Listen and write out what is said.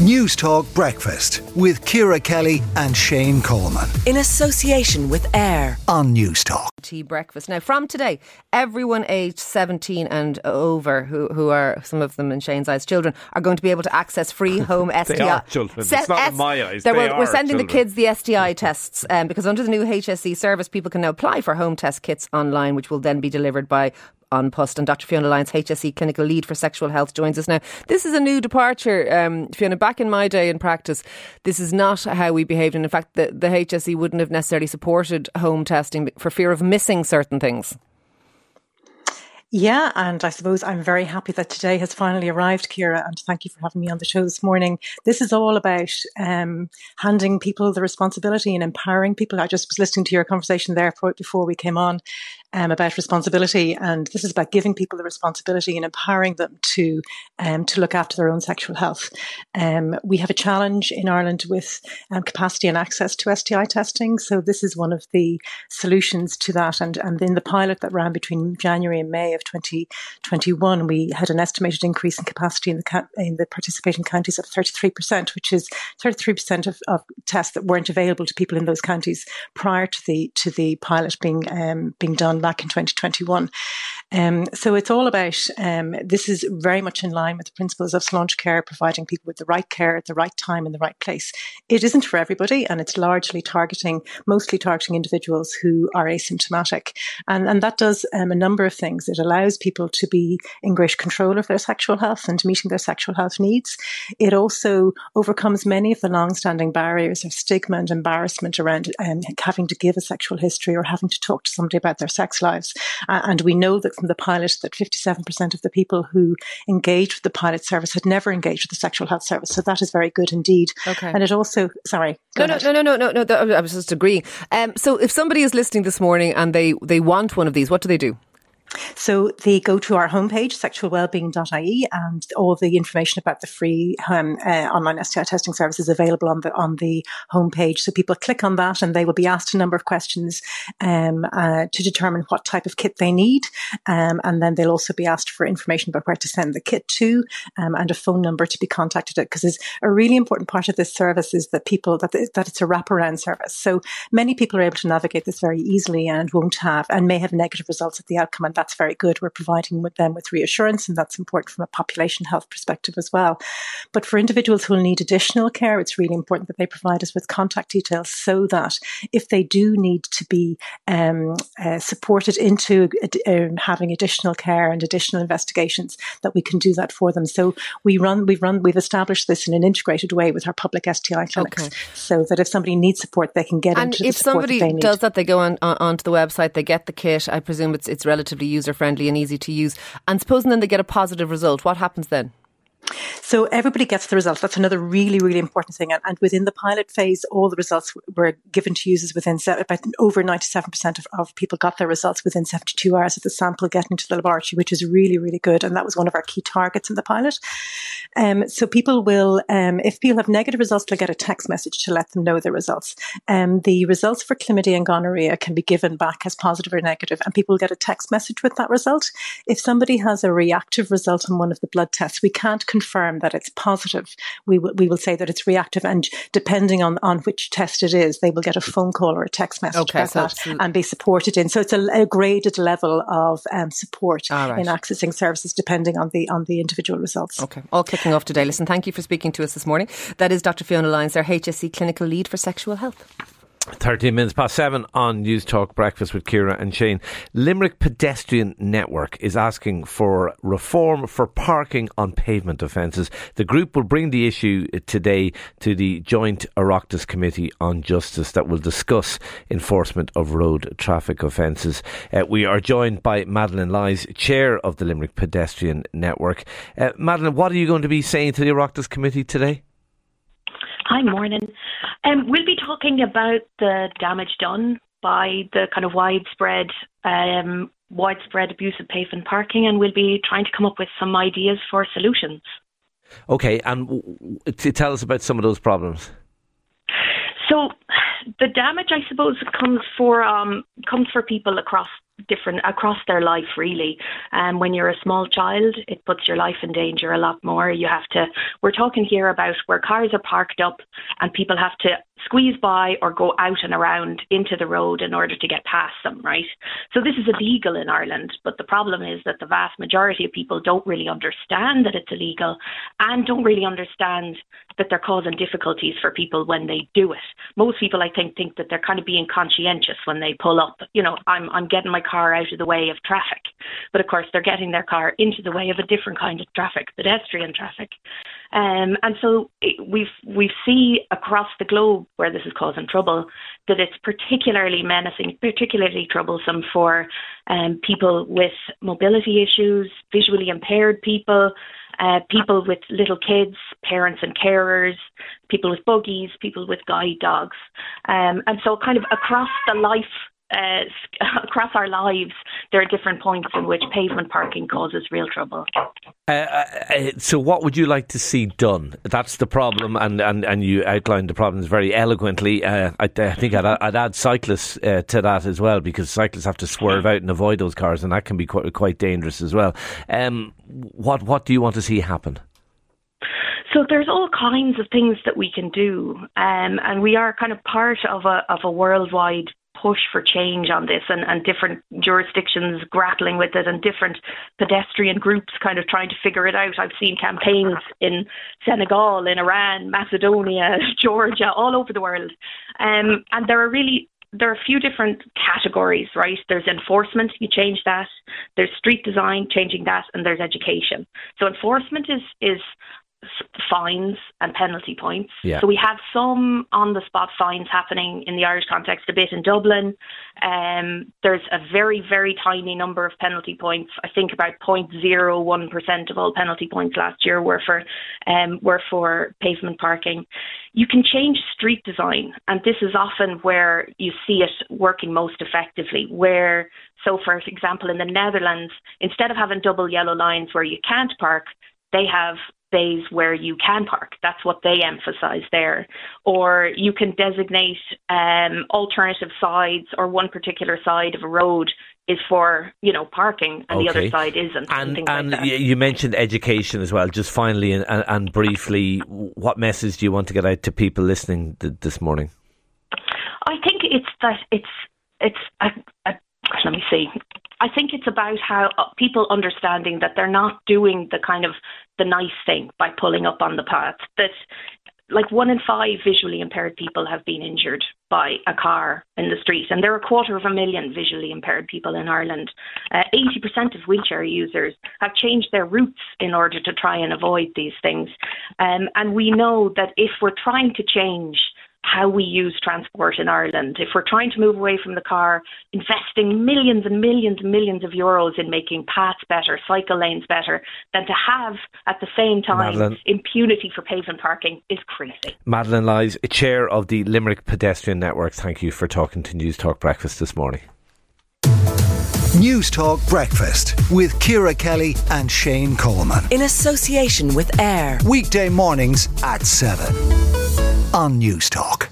Newstalk Breakfast with Ciara Kelly and Shane Coleman. In association with AIR on Newstalk. Tea breakfast. Now, from today, everyone aged 17 and over who are, some of them in Shane's eyes, children, are going to be able to access free home STI. They are children. It's not in my eyes. We're sending children. The kids the STI tests because under the new HSE service, people can now apply for home test kits online, which will then be delivered by On Pulse. And Dr Fiona Lyons, HSE clinical lead for sexual health, joins us now. This is a new departure, Fiona. Back in my day in practice, this is not how we behaved. And in fact, the HSE wouldn't have necessarily supported home testing for fear of missing certain things. Yeah, and I suppose I'm very happy that today has finally arrived, Ciara, and thank you for having me on the show this morning. This is all about handing people the responsibility and empowering people. I just was listening to your conversation there before we came on about responsibility, and this is about giving people the responsibility and empowering them to look after their own sexual health. We have a challenge in Ireland with capacity and access to STI testing, so this is one of the solutions to that. And in the pilot that ran between January and May of 2021, we had an estimated increase in capacity in the participating counties of 33%, which is 33% of tests that weren't available to people in those counties prior to the pilot being done back in 2021. So it's all about, this is very much in line with the principles of Solange Care, providing people with the right care at the right time in the right place. It isn't for everybody, and it's largely mostly targeting individuals who are asymptomatic. And that does a number of things. It allows people to be in greater control of their sexual health and meeting their sexual health needs. It also overcomes many of the long-standing barriers of stigma and embarrassment around having to give a sexual history or having to talk to somebody about their sex lives. And we know that from the pilot that 57% of the people who engaged with the pilot service had never engaged with the sexual health service. So that is very good indeed. Okay. And it also, No, I was just agreeing. So if somebody is listening this morning and they want one of these, what do they do? So they go to our homepage, sexualwellbeing.ie, and all the information about the free online STI testing service is available on the homepage. So people click on that and they will be asked a number of questions to determine what type of kit they need. And then they'll also be asked for information about where to send the kit to and a phone number to be contacted at. Because a really important part of this service is that that it's a wraparound service. So many people are able to navigate this very easily and may have negative results at the outcome. And that's very good. We're providing them with reassurance, and that's important from a population health perspective as well. But for individuals who will need additional care, it's really important that they provide us with contact details so that if they do need to be supported into having additional care and additional investigations, that we can do that for them. So we've established this in an integrated way with our public STI clinics, okay, so that if somebody needs support, they can get into the support that they need. And if somebody does that, they go onto the website, they get the kit. I presume it's relatively user-friendly and easy to use. And supposing then they get a positive result, what happens then? So everybody gets the results. That's another really, really important thing. And within the pilot phase, all the results were given to users within over 97% of people got their results within 72 hours of the sample getting to the laboratory, which is really, really good. And that was one of our key targets in the pilot. So people will, if people have negative results, they'll get a text message to let them know their results. The results for chlamydia and gonorrhea can be given back as positive or negative, and people get a text message with that result. If somebody has a reactive result on one of the blood tests, we can't confirm that it's positive. We will say that it's reactive, and depending on which test it is, they will get a phone call or a text message and be supported in. So it's a graded level of support in accessing services depending on the individual results. Okay, all kicking off today. Listen, thank you for speaking to us this morning. That is Dr Fiona Lyons, our HSE clinical lead for sexual health. 13 minutes past 7 on News Talk Breakfast with Ciara and Shane. Limerick Pedestrian Network is asking for reform for parking on pavement offences. The group will bring the issue today to the joint Oireachtas Committee on Justice that will discuss enforcement of road traffic offences. We are joined by Madeleine Lyes, chair of the Limerick Pedestrian Network. Madeleine, what are you going to be saying to the Oireachtas Committee today? Hi, morning. We'll be talking about the damage done by the kind of widespread abuse of pavement parking, and we'll be trying to come up with some ideas for solutions. Okay, and tell us about some of those problems. So the damage, I suppose, comes for people across different across their life, really. When you're a small child, it puts your life in danger a lot more. You have to, we're talking here about where cars are parked up and people have to squeeze by or go out and around into the road in order to get past them, right? So this is illegal in Ireland, but the problem is that the vast majority of people don't really understand that it's illegal and don't really understand that they're causing difficulties for people when they do it. Most people, I think that they're kind of being conscientious when they pull up. You know, I'm getting my car out of the way of traffic. But of course, they're getting their car into the way of a different kind of traffic, pedestrian traffic. And so we see across the globe where this is causing trouble, that it's particularly menacing, particularly troublesome for people with mobility issues, visually impaired people, people with little kids, parents and carers, people with buggies, people with guide dogs. And so kind of across the life, across our lives, there are different points in which pavement parking causes real trouble. So what would you like to see done? That's the problem, and you outlined the problems very eloquently. I think I'd add cyclists to that as well, because cyclists have to swerve out and avoid those cars, and that can be quite dangerous as well. What do you want to see happen? So there's all kinds of things that we can do, and we are kind of part of a worldwide push for change on this, and different jurisdictions grappling with it, and different pedestrian groups kind of trying to figure it out. I've seen campaigns in Senegal, in Iran, Macedonia, Georgia, all over the world. And there are a few different categories, right? There's enforcement, you change that. There's street design, changing that. And there's education. So enforcement is fines and penalty points. Yeah. So we have some on-the-spot fines happening in the Irish context, a bit in Dublin. There's a very, very tiny number of penalty points. I think about 0.01% of all penalty points last year were for pavement parking. You can change street design, and this is often where you see it working most effectively, so for example, in the Netherlands, instead of having double yellow lines where you can't park, they have days where you can park. That's what they emphasize there. Or you can designate alternative sides, or one particular side of a road is for, you know, parking, and the other side isn't. And like you mentioned education as well. Just finally and briefly, what message do you want to get out to people listening this morning? I think I think it's about how people understanding that they're not doing the kind of the nice thing by pulling up on the path. That like 1 in 5 visually impaired people have been injured by a car in the street. And there are 250,000 visually impaired people in Ireland. 80% of wheelchair users have changed their routes in order to try and avoid these things. And we know that if we're trying to change how we use transport in Ireland, if we're trying to move away from the car, investing millions and millions and millions of euros in making paths better, cycle lanes better, then to have at the same time impunity for pavement parking is crazy. Madeleine Lyes, Chair of the Limerick Pedestrian Network, thank you for talking to Newstalk Breakfast this morning. Newstalk Breakfast with Ciara Kelly and Shane Coleman. In association with AIR. Weekday mornings at 7. On Newstalk.